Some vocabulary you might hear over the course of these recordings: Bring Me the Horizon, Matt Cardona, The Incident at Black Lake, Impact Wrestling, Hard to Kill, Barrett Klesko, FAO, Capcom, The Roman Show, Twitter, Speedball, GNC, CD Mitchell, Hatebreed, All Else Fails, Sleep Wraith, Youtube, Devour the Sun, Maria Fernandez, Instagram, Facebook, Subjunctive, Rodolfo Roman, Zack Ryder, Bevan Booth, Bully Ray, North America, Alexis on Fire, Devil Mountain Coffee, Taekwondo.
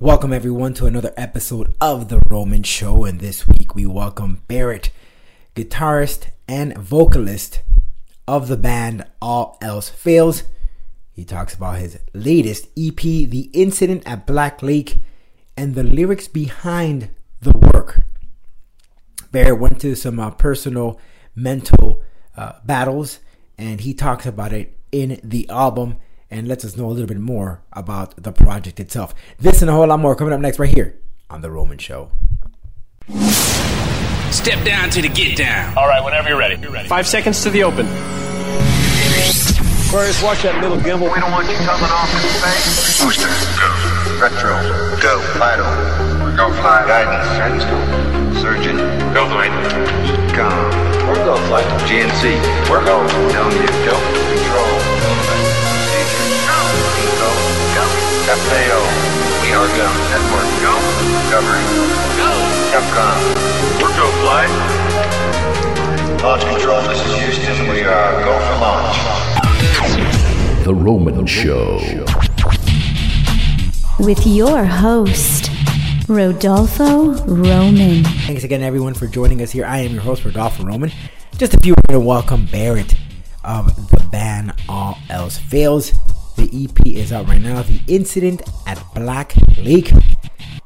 Welcome everyone to another episode of The Roman Show, and this week we welcome Barrett, guitarist and vocalist of the band All Else Fails. He talks about his latest EP, The Incident at Black Lake, and the lyrics behind the work. Barrett went through some personal mental battles, and he talks about it in the album and lets us know a little bit more about the project itself. This and a whole lot more coming up next right here on The Roman Show. Step down to the get down. All right, whenever you're ready. 5 seconds to the open. Aquarius, watch that little gimbal. We don't want you coming off in space. Booster, go. Retro, go. Vital, go fly. Guidance, surgeon, go flight. Ecom, we're go flight. GNC, we're go. W, go. Control, go. FAO, we are go. Network, go. Recovery, go. Capcom, we're go fly. Launch control, this is Houston. We are go for launch. The Roman Show. With your host, Rodolfo Roman. Thanks again, everyone, for joining us here. I am your host, Rodolfo Roman. Just a few words to welcome Barrett of the band All Else Fails. The EP is out right now, The Incident at Black Lake.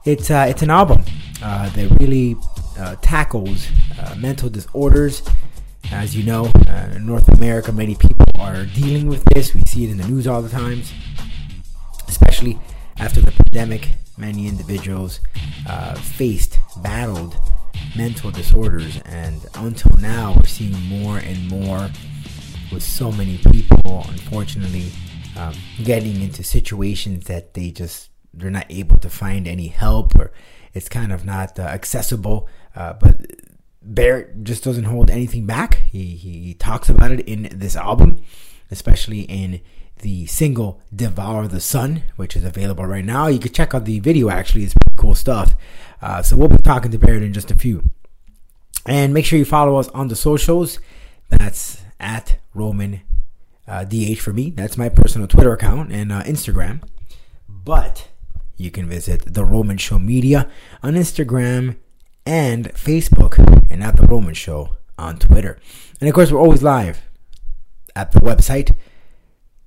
It's an album that really tackles mental disorders. As you know, in North America, many people are dealing with this. We see it in the news all the time, especially after the pandemic. Many individuals battled mental disorders, and until now, we're seeing more and more with so many people, unfortunately, getting into situations that they're not able to find any help, or it's kind of not accessible. But Barrett just doesn't hold anything back. He talks about it in this album, especially in the single "Devour the Sun," which is available right now. You can check out the video. Actually, it's pretty cool stuff. So we'll be talking to Barrett in just a few, and make sure you follow us on the socials. That's at Roman. DH for me. That's my personal Twitter account and Instagram. But you can visit The Roman Show Media on Instagram and Facebook, and at The Roman Show on Twitter. And of course, we're always live at the website,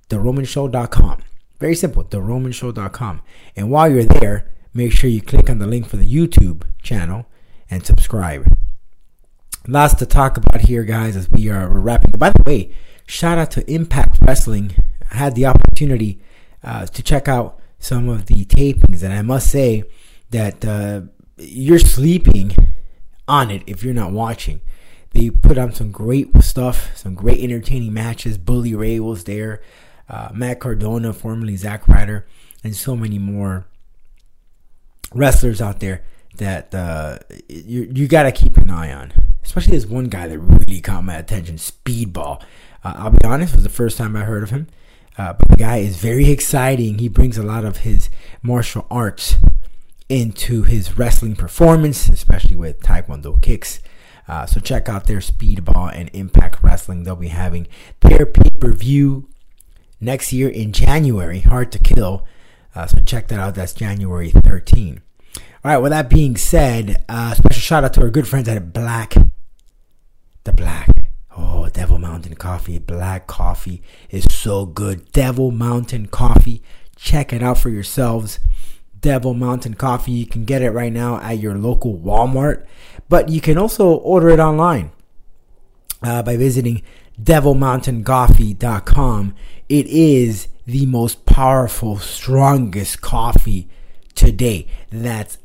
theromanshow.com. Very simple, theromanshow.com. And while you're there, make sure you click on the link for the YouTube channel and subscribe. Lots to talk about here, guys, as we are wrapping up. By the way, shout out to Impact Wrestling. I had the opportunity to check out some of the tapings, and I must say that you're sleeping on it if you're not watching. They put on some great stuff, some great entertaining matches. Bully Ray was there, Matt Cardona, formerly Zack Ryder, and so many more wrestlers out there that you got to keep an eye on. Especially this one guy that really caught my attention, Speedball. I'll be honest, it was the first time I heard of him. But the guy is very exciting. He brings a lot of his martial arts into his wrestling performance, especially with Taekwondo kicks. So check out their Speedball and Impact Wrestling. They'll be having their pay-per-view next year in January, Hard to Kill. So check that out. That's January 13. All right, with that being said, special shout-out to our good friends at The Black. Oh, Devil Mountain Coffee. Black coffee is so good. Devil Mountain Coffee. Check it out for yourselves. Devil Mountain Coffee. You can get it right now at your local Walmart, but you can also order it online by visiting devilmountaincoffee.com. It is the most powerful, strongest coffee today. That's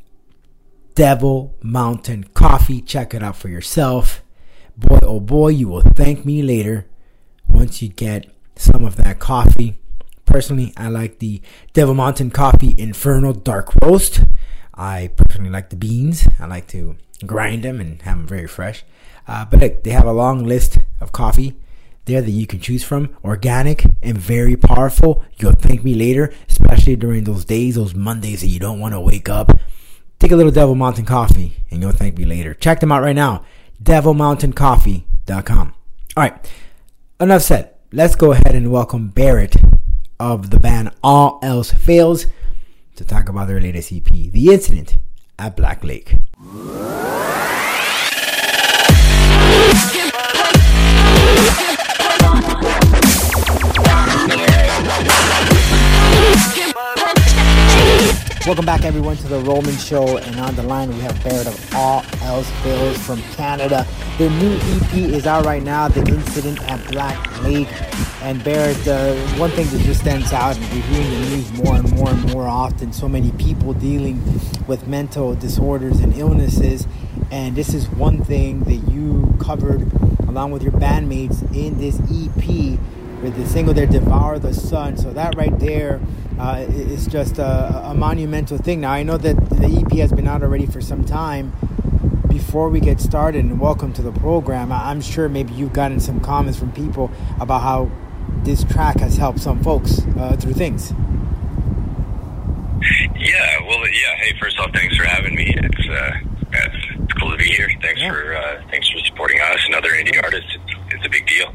Devil Mountain Coffee. Check it out for yourself. Boy, oh boy, you will thank me later once you get some of that coffee. Personally, I like the Devil Mountain Coffee Inferno Dark Roast. I personally like the beans. I like to grind them and have them very fresh. But look, they have a long list of coffee there that you can choose from. Organic and very powerful. You'll thank me later, especially during those days, those Mondays that you don't want to wake up. Take a little Devil Mountain Coffee and you'll thank me later. Check them out right now. DevilMountainCoffee.com. All right, enough said. Let's go ahead and welcome Barrett of the band All Else Fails to talk about their latest EP, The Incident at Black Lake. Welcome back, everyone, to The Roman Show, and on the line we have Barrett of All Else Fails from Canada. Their new EP is out right now, The Incident at Black Lake. And Barrett, one thing that just stands out, and we're hearing the news more and more and more often, so many people dealing with mental disorders and illnesses, and this is one thing that you covered along with your bandmates in this EP with the single there, Devour the Sun. So that right there, it's just a monumental thing. Now, I know that the EP has been out already for some time. Before we get started, and welcome to the program, I'm sure maybe you've gotten some comments from people about how this track has helped some folks through things. Yeah. Hey, first off, thanks for having me. It's cool to be here. Thanks for supporting us and other indie artists. It's a big deal.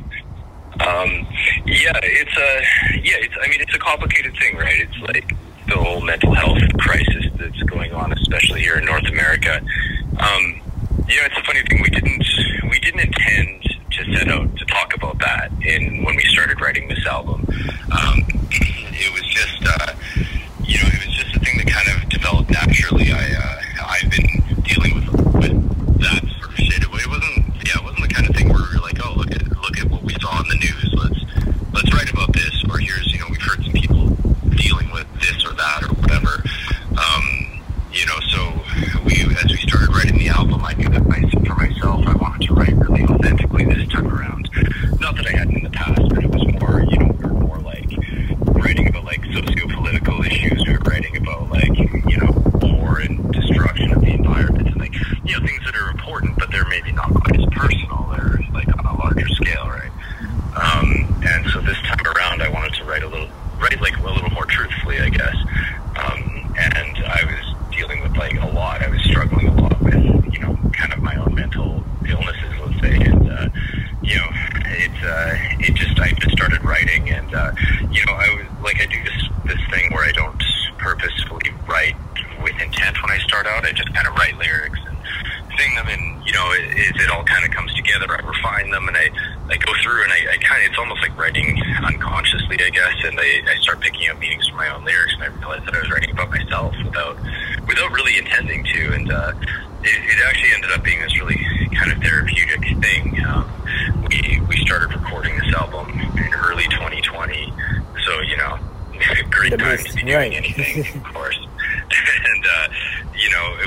It's a complicated thing, right? It's like the whole mental health crisis that's going on, especially here in North America. It's a funny thing. We didn't intend to set out to talk about that when we started writing this album. It was just a thing that kind of developed naturally. I've been dealing with that sort of shit. It wasn't the kind of thing where we were like, oh, look at what we saw in the news. Let's write about this, or here's, we've heard some people dealing with this or that or whatever. As we started writing the album, I knew that for myself, I wanted to write really authentically this time around. Not that I hadn't in the past, but it was more, we were more like writing about like socio-political issues. We were writing about like, war and destruction of the environment and like, things that are important, but they're maybe not quite as personal. They're like on a larger scale, right? And so this time around, I wanted to write a little more truthfully, I guess. And I was dealing with like a lot. I was struggling a lot with, kind of my own mental illnesses, let's say. And, I just started writing and, I was like, I do this thing where I don't purposefully write with intent when I start out. I just kind of write lyrics and sing them, and, it all kind of comes together. I refine them and I go through and I kind of, it's almost like writing unconsciously, I guess, and I start picking up meanings from my own lyrics, and I realized that I was writing about myself without really intending to, and it actually ended up being this really kind of therapeutic thing. We started recording this album in early 2020, so, great time to be doing anything, of course. And,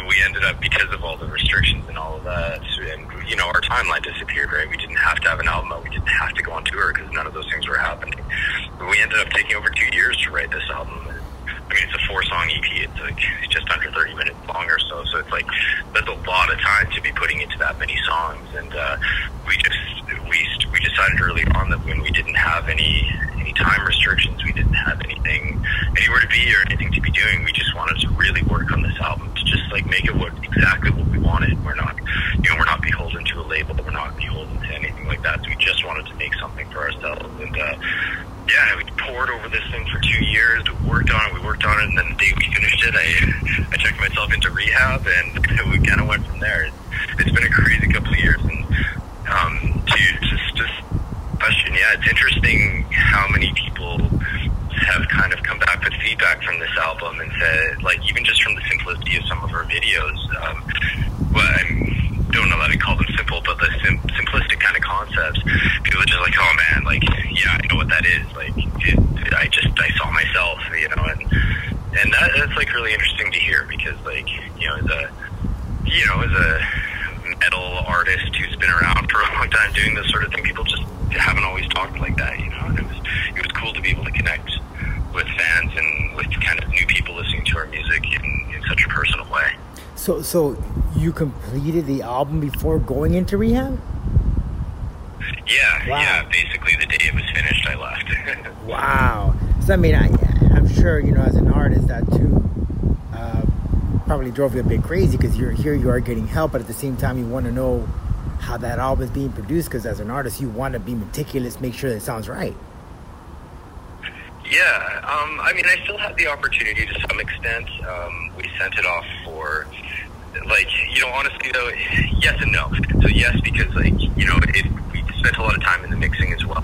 we ended up, because of all the restrictions and all of that, and, our timeline disappeared, right? We didn't have to have an album out. We didn't have to go on tour because none of those things were happening. But we ended up taking over 2 years to write this album. I mean, it's a 4-song EP. It's like just under 30 minutes long or so. So it's like, that's a lot of time to be putting into that many songs. And we decided early on that when we didn't have any time restrictions, we didn't have anything, anywhere to be or anything to be doing, we just wanted to really work on this album to just like make it exactly what we wanted. We're not, we're not beholden to a label. We're not beholden to anything like that. So we just wanted to make something for ourselves. And, we poured over this thing for 2 years, we worked on it, and then the day we finished it, I checked myself into rehab, and we kind of went from there. It's been a crazy couple of years, and it's interesting how many people have kind of come back with feedback from this album and said, like, even just from the simplicity of some of our videos, don't know that I call them simple, but the simplistic kind of concepts, people are just like, oh man, like, yeah, I know what that is, like, I saw myself, and that's like really interesting to hear, because like, as a metal artist who's been around for a long time doing this sort of thing, people just haven't always talked like that, and it was cool to be able to connect with fans and with kind of new people listening to our music in such a personal way. So you completed the album before going into rehab? Yeah, wow. Yeah. Basically, the day it was finished, I left. Wow. So, I mean, I'm sure, as an artist, that too probably drove you a bit crazy because you're here, you are getting help, but at the same time, you want to know how that album is being produced because as an artist, you want to be meticulous, make sure that it sounds right. Yeah, I mean, I still had the opportunity to some extent. We sent it off for, like, you know, honestly, though, yes and no. So yes, because, like, you know, we spent a lot of time in the mixing as well.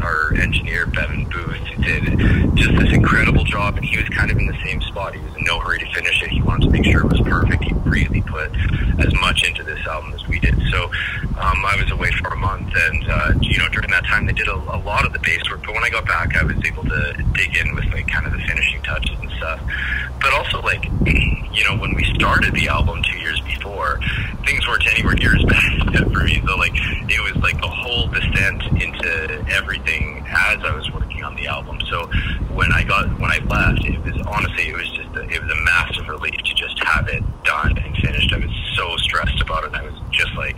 Our engineer, Bevan Booth, did just this incredible job, and he was kind of in the same spot. He was in no hurry to finish it. He wanted to make sure it was perfect. He really put as much into this album as we did. So I was away for a month, and, you know, during that time, they did a lot of the bass work. But when I got back, I was able to dig in with, like, kind of the finishing touches and stuff. But also, like, you know, when we started the album 2 years before, things weren't anywhere near as bad for me. So, like, it was, like, the whole descent into everything as I was working on the album. So when I left, it was honestly, it was a massive relief to just have it done and finished. I was so stressed about it. I was just, like,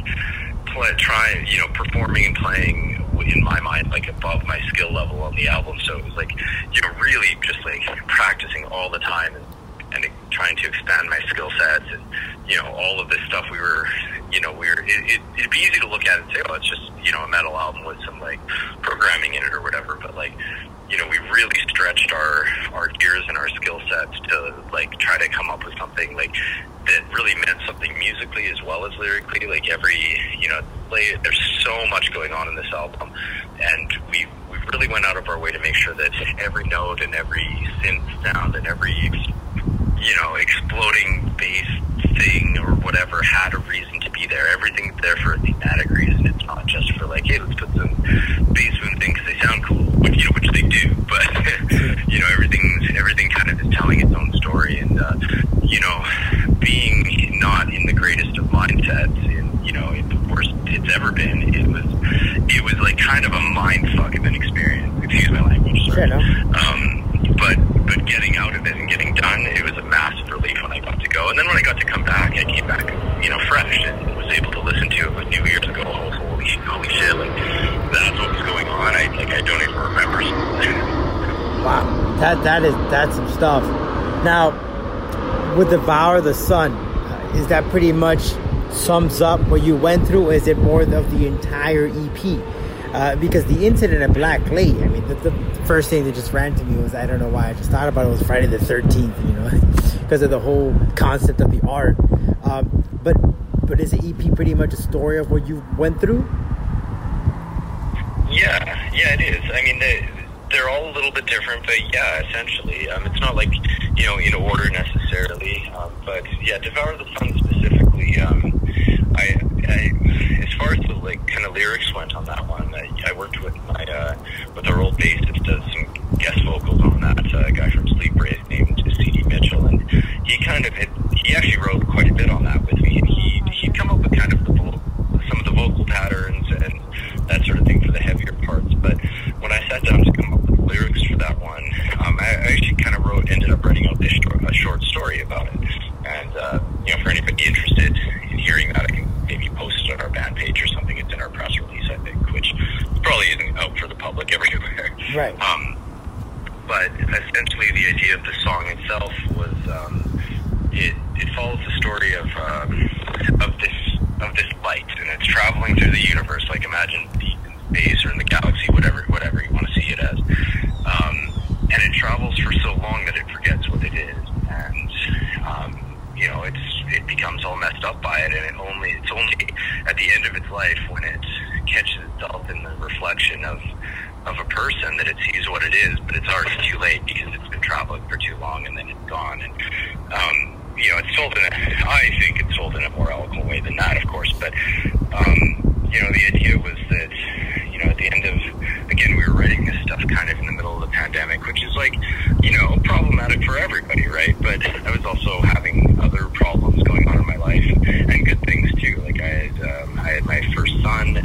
trying, you know, performing and playing in my mind, like, above my skill level on the album. So it was, like, you know, really just, like, practicing all the time and trying to expand my skill sets and, you know, all of this stuff. It'd be easy to look at it and say, oh, it's just, you know, a metal album with some, like, programming in it or whatever. But, like, you know, we really stretched our ears and our skill sets to, like, try to come up with something, like, that really meant something musically as well as lyrically. Like, every, you know, there's so much going on in this album, and we really went out of our way to make sure that every note and every synth sound and every, you know, exploding bass thing or whatever had a reason to be there. Everything's there for a thematic reason. It's not just for, like, hey, let's put some bass in things, they sound cool, which they do, but you know, everything kind of is telling its own story. And you know, being not in the greatest of mindsets, and, you know, in the worst it's ever been, it was like kind of a mind fuck of an experience. Excuse my language, sorry. Sure, no. But getting out of it and getting done, it was a massive relief when I got to go. And then when I got to come back, I came back, you know, fresh, and was able to listen to it with new ears and go, oh, holy shit, like, that's what was going on. I don't even remember. Wow, that's some stuff. Now, with Devour the Sun, is that pretty much sums up what you went through? Is it more of the entire EP? Because the incident at Black Lake, I mean, the first thing that just ran to me was, I don't know why, I just thought about it, was Friday the 13th, you know, because of the whole concept of the art. But is the EP pretty much a story of what you went through? Yeah, it is. I mean, they're all a little bit different, but yeah, essentially. It's not, like, you know, in order necessarily, but yeah, Devour the Sun specifically, as far as the, like, kind of lyrics went on that one, I worked with my with our old bassist, does some guest vocals on that, a guy from Sleep Wraith named CD Mitchell, and he actually wrote quite a bit on that with me, and he'd come up with kind of some of the vocal patterns and that sort of thing for the heavier parts. But when I sat down to come up with lyrics for that one, I actually kind of ended up writing out this short story about it. And you know, for anybody interested in hearing that, I can maybe post it on our band page or something. It's in our press release, I think, which probably isn't out for the public everywhere. Right. But essentially, the idea of the song itself was it follows the story of this light, and it's traveling through the universe. Like, imagine deep in space or in the galaxy, whatever you want to see it as. And it travels for so long that it forgets what it is, and you know, it becomes all messed up by it, and it's only at the end of its life, when it catches itself in the reflection of a person, that it sees what it is. But it's already too late, because it's been traveling for too long, and then it's gone. And you know, it's told in I think it's told in a more eloquent way than that, of course. But you know, the idea was that, you know, at the end of, again, we were writing this stuff kind of in the middle of the pandemic, which is, like, you know, problematic for everybody, right? But I was also having other problems going on in my life, and good things too. Like, I had my first son, but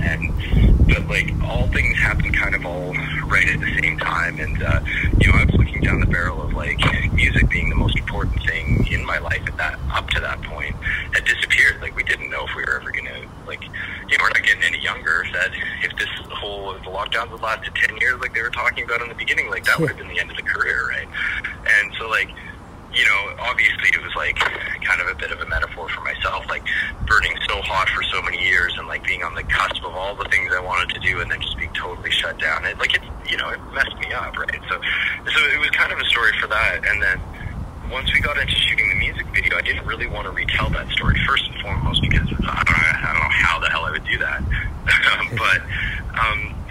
like, all things happened kind of all right at the same time. And you know, I was looking down the barrel of, like, music being the most important thing in my life up to that point had disappeared. Like, we didn't know if we were ever gonna, like, you know, we're not getting any younger. That if this whole if the lockdowns had lasted 10 years, like they were talking about in the beginning, like, that would have been the end of the career, right? And so, like, you know, obviously it was was like kind of a bit of a metaphor for myself, like burning so hot for so many years and like being on the cusp of all the things I wanted to do and then just being totally shut down. It, like, it, you know, it messed me up, right? So it was kind of a story for that. And then once we got into shooting the music video, I didn't really want to retell that story first and foremost because I don't know how the hell I would do that.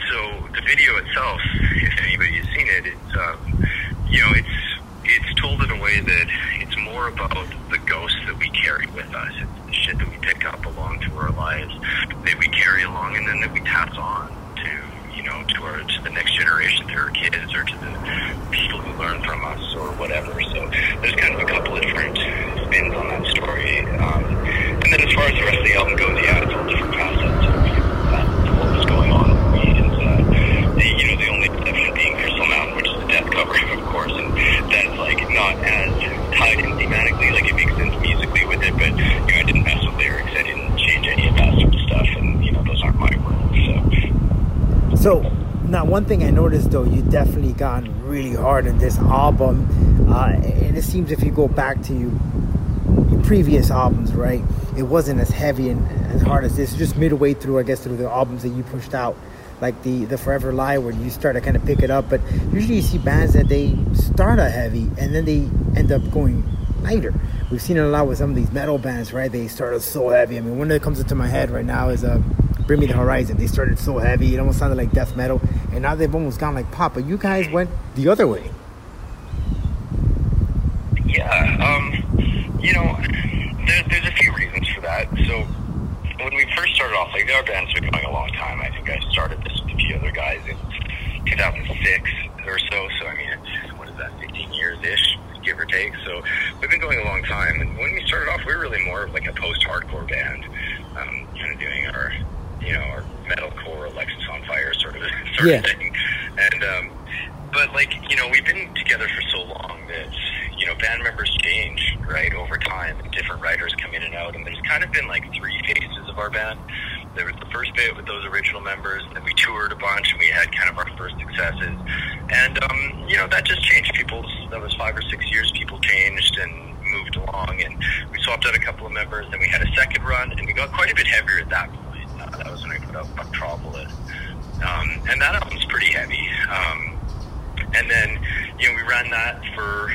So the video itself, if anybody has seen it, it's told in a way that it's more about the ghosts that we carry with us. It's the shit that we pick up along through our lives, that we carry along, and then that we pass on to, you know, to the next generation, to our kids, or to the people who learn from us, or whatever. So there's kind of a couple of different spins on that story. And then as far as the rest of the album goes, yeah, it's all different facets of what was going on. The only exception being Crystal Mountain, which is the death cover, of course, and that's like not as tied in thematically. Like, it makes sense musically with it, but you know, I didn't mess with lyrics, I didn't change any of that sort of stuff, and you know, those aren't my words. So now, one thing I noticed though, you definitely gotten really hard in this album, and it seems if you go back to your previous albums, right, it wasn't as heavy and as hard as this. Just midway through, I guess, through the albums that you pushed out, like the Forever Lie, where you start to kind of pick it up. But usually you see bands that they start out heavy and then they end up going lighter. We've seen it a lot with some of these metal bands, right? They started so heavy. I mean, one that comes into my head right now is Bring Me the Horizon. They started so heavy, it almost sounded like death metal, and now they've almost gone like pop. But you guys went the other way. Yeah, there's a few reasons for that. So when we first started off, like, our band's been going a long time. I think I started this with a few other guys in 2006 or so. So, I mean, it's, what is that, 15 years-ish, give or take. So we've been going a long time. And when we started off, we were really more of like a post-hardcore band, kind of doing our, you know, our metalcore, Alexis on Fire sort of thing. And, but like, you know, we've been together for so long that, you know, band members change, right, over time, and different writers come in and out, and there's kind of been like three phases of our band. There was the first bit with those original members, and then we toured a bunch, and we had kind of our first successes, and, you know, that just changed people's, that was 5 or 6 years, people changed and moved along, and we swapped out a couple of members, then we had a second run, and we got quite a bit heavier at that point. That was when we put out Buck Trouble, and that album's pretty heavy, and then, you know, we ran that for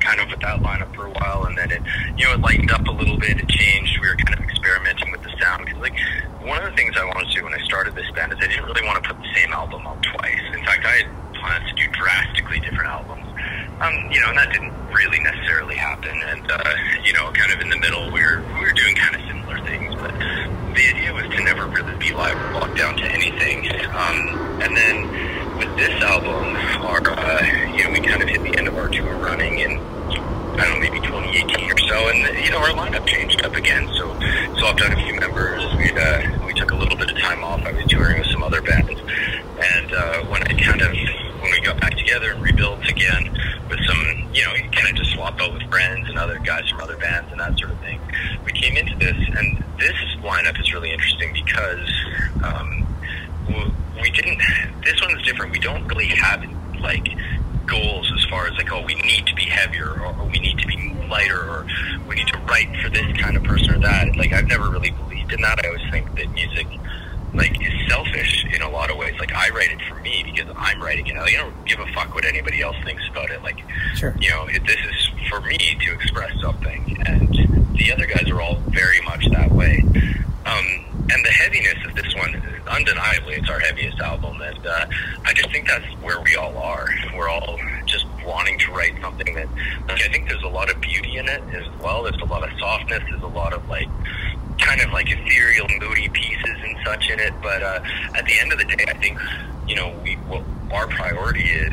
kind of with that lineup for a while, and then it, you know, it lightened up a little bit, it changed, we were kind of experimenting with the sound, because like, one of the things I wanted to do when I started this band is I didn't really want to put the same album out twice. In fact, I had plans to do drastically different albums, you know, and that didn't really necessarily happen, and, you know, kind of in the middle, we were doing kind of similar things, but the idea was to never really be locked down to anything, and then with this album, you know, we kind of hit the end of our tour running in, I don't know, maybe 2018 or so, and, you know, our lineup changed up again, so swapped out a few members, we took a little bit of time off, I was touring with some other bands, and when we got back together and rebuilt again with some, you know, kind of just swap out with friends and other guys from other bands and that sort of thing, we came into this, and this lineup is really interesting because, this one's different. We don't really have, like, goals as far as, like, oh, we need to be heavier, or we need to be lighter, or we need to write for this kind of person or that. Like, I've never really believed in that. I always think that music, like, is selfish in a lot of ways. Like, I write it for me because I'm writing it. I don't give a fuck what anybody else thinks about it. Like, sure. You know, this is for me to express something. And the other guys are all very much that way. And the heaviness of this one, undeniably, it's our heaviest album, and I just think that's where we all are. We're all just wanting to write something that, like, I think there's a lot of beauty in it as well. There's a lot of softness. There's a lot of, like, kind of, like, ethereal, moody pieces and such in it, but at the end of the day, I think, you know, what our priority is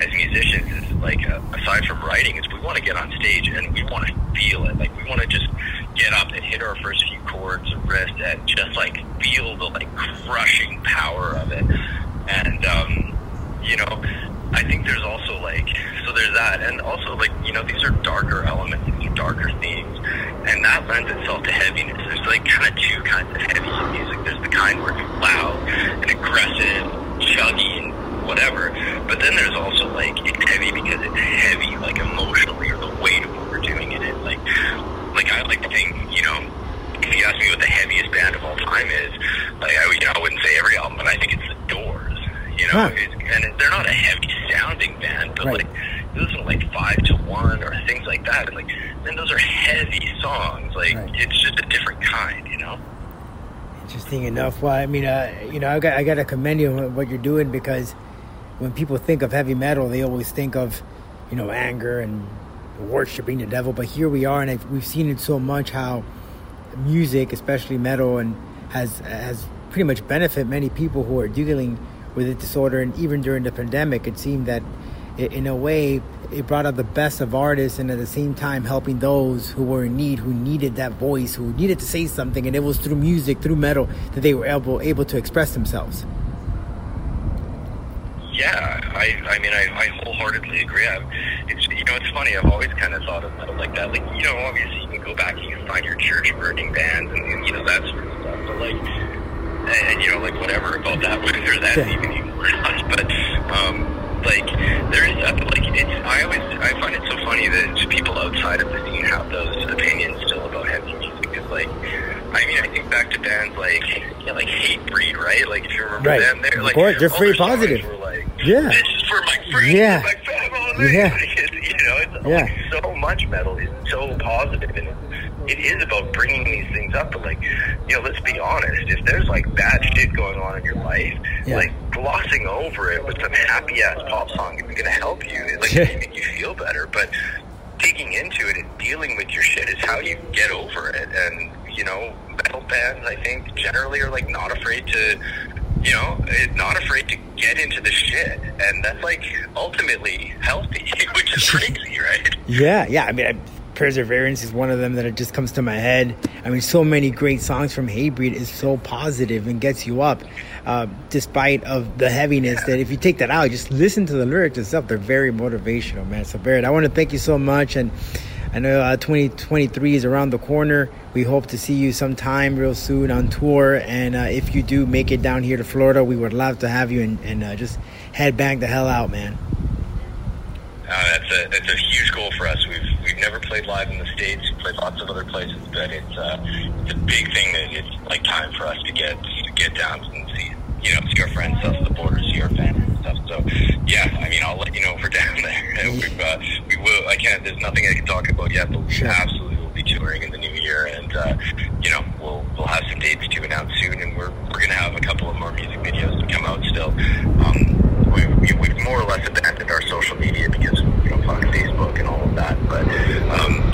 as musicians is, like, aside from writing, is we want to get on stage and we want to feel it. Like, we want to just get up and hit our first few chords and wrist and just, like, feel the, like, crushing power of it. And, you know, I think there's also, like, so there's that. And also, like, you know, these are darker elements, these are darker themes. And that lends itself to heaviness. There's, like, kind of two kinds of heavy music. There's the kind where it's loud and aggressive, chuggy and whatever. But then there's also, like, it's heavy because it's heavy, like, emotionally, or the weight of what we're doing in it. Like, then those are heavy songs. Like, right. It's just a different kind, you know? Interesting enough. Well, I mean, you know, I got to commend you on what you're doing, because when people think of heavy metal, they always think of, you know, anger and worshiping the devil. But here we are, and we've seen it so much, how music, especially metal, and has pretty much benefit many people who are dealing with a disorder. And even during the pandemic, it seemed that in a way it brought out the best of artists, and at the same time helping those who were in need, who needed that voice, who needed to say something. And it was through music, through metal, that they were able to express themselves. Yeah, I mean, I wholeheartedly agree. It's funny, I've always kind of thought of metal like that. Like, you know, obviously you can go back and you can find your church burning bands and, you know, that sort of stuff. But, like, and you know, like, whatever about that, whether that's even or not. But, like, there's, like, I find it so funny that people outside of the scene have those opinions still about heavy music. It's like, I mean, I think back to bands like, you know, like Hatebreed, right? Like, if you remember right. them, they're like, they're free positive. Were like, yeah. This is for my friends, yeah. my family. Yeah. Like, you know, it's yeah. like so much metal is so positive, and it is about bringing these things up. But, like, you know, let's be honest. If there's like bad shit going on in your life, yeah. like glossing over it with some happy ass pop song isn't going to help you. It's like yeah. make you feel better, but digging into it and dealing with your shit is how you get over it. And, you know, metal bands, I think, generally are, like, not afraid to, you know, not afraid to get into the shit. And that's, like, ultimately healthy, which is crazy, right? Yeah, yeah. I mean, Perseverance is one of them that it just comes to my head. I mean, so many great songs from Hatebreed is so positive and gets you up, despite of the heaviness yeah. that if you take that out, just listen to the lyrics itself. They're very motivational, man. So, Barrett, I want to thank you so much, and I know 2023 is around the corner. We hope to see you sometime real soon on tour. And if you do make it down here to Florida, we would love to have you and just headbang the hell out, man. That's a huge goal for us. We've never played live in the States. We've played lots of other places, but it's a big thing that it's like time for us to get down and see, you know, see our friends south of the border, see our family and stuff. So yeah, I mean, I'll let you know if we're down there. We will. I can't. There's nothing I can talk about yet, but we sure. absolutely will be touring in the new year, and you know, we'll have some dates to announce soon, and we're gonna have a couple of more music videos to come out still. We've more or less abandoned our social media because, you know, fuck Facebook and all of that. But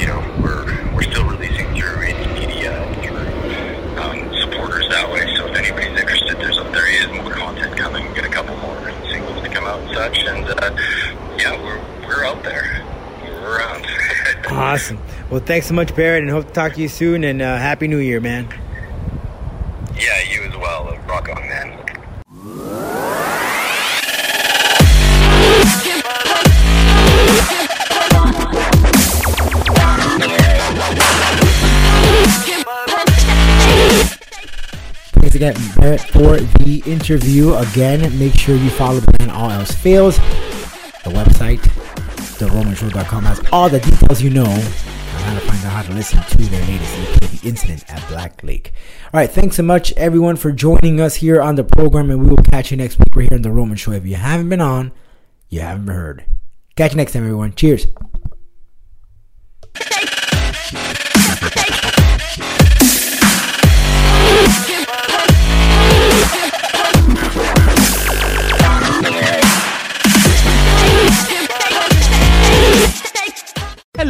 you know, we're still releasing through indie media, through supporters that way. So if anybody's interested, there is more content coming. We've got a couple more singles to come out and such. And yeah, we're out there. We're around. Awesome. Well, thanks so much, Barrett, and hope to talk to you soon. And happy New Year, man. Yeah, you as well. Rock on, man. Thanks again, Barrett, for the interview. Again, make sure you follow the man All Else Fails. The website, theromanshow.com, has all the details you know on how to find out how to listen to their latest EP, The Incident at Black Lake. All right, thanks so much, everyone, for joining us here on the program, and we will catch you next week right here on The Roman Show. If you haven't been on, you haven't been heard. Catch you next time, everyone. Cheers.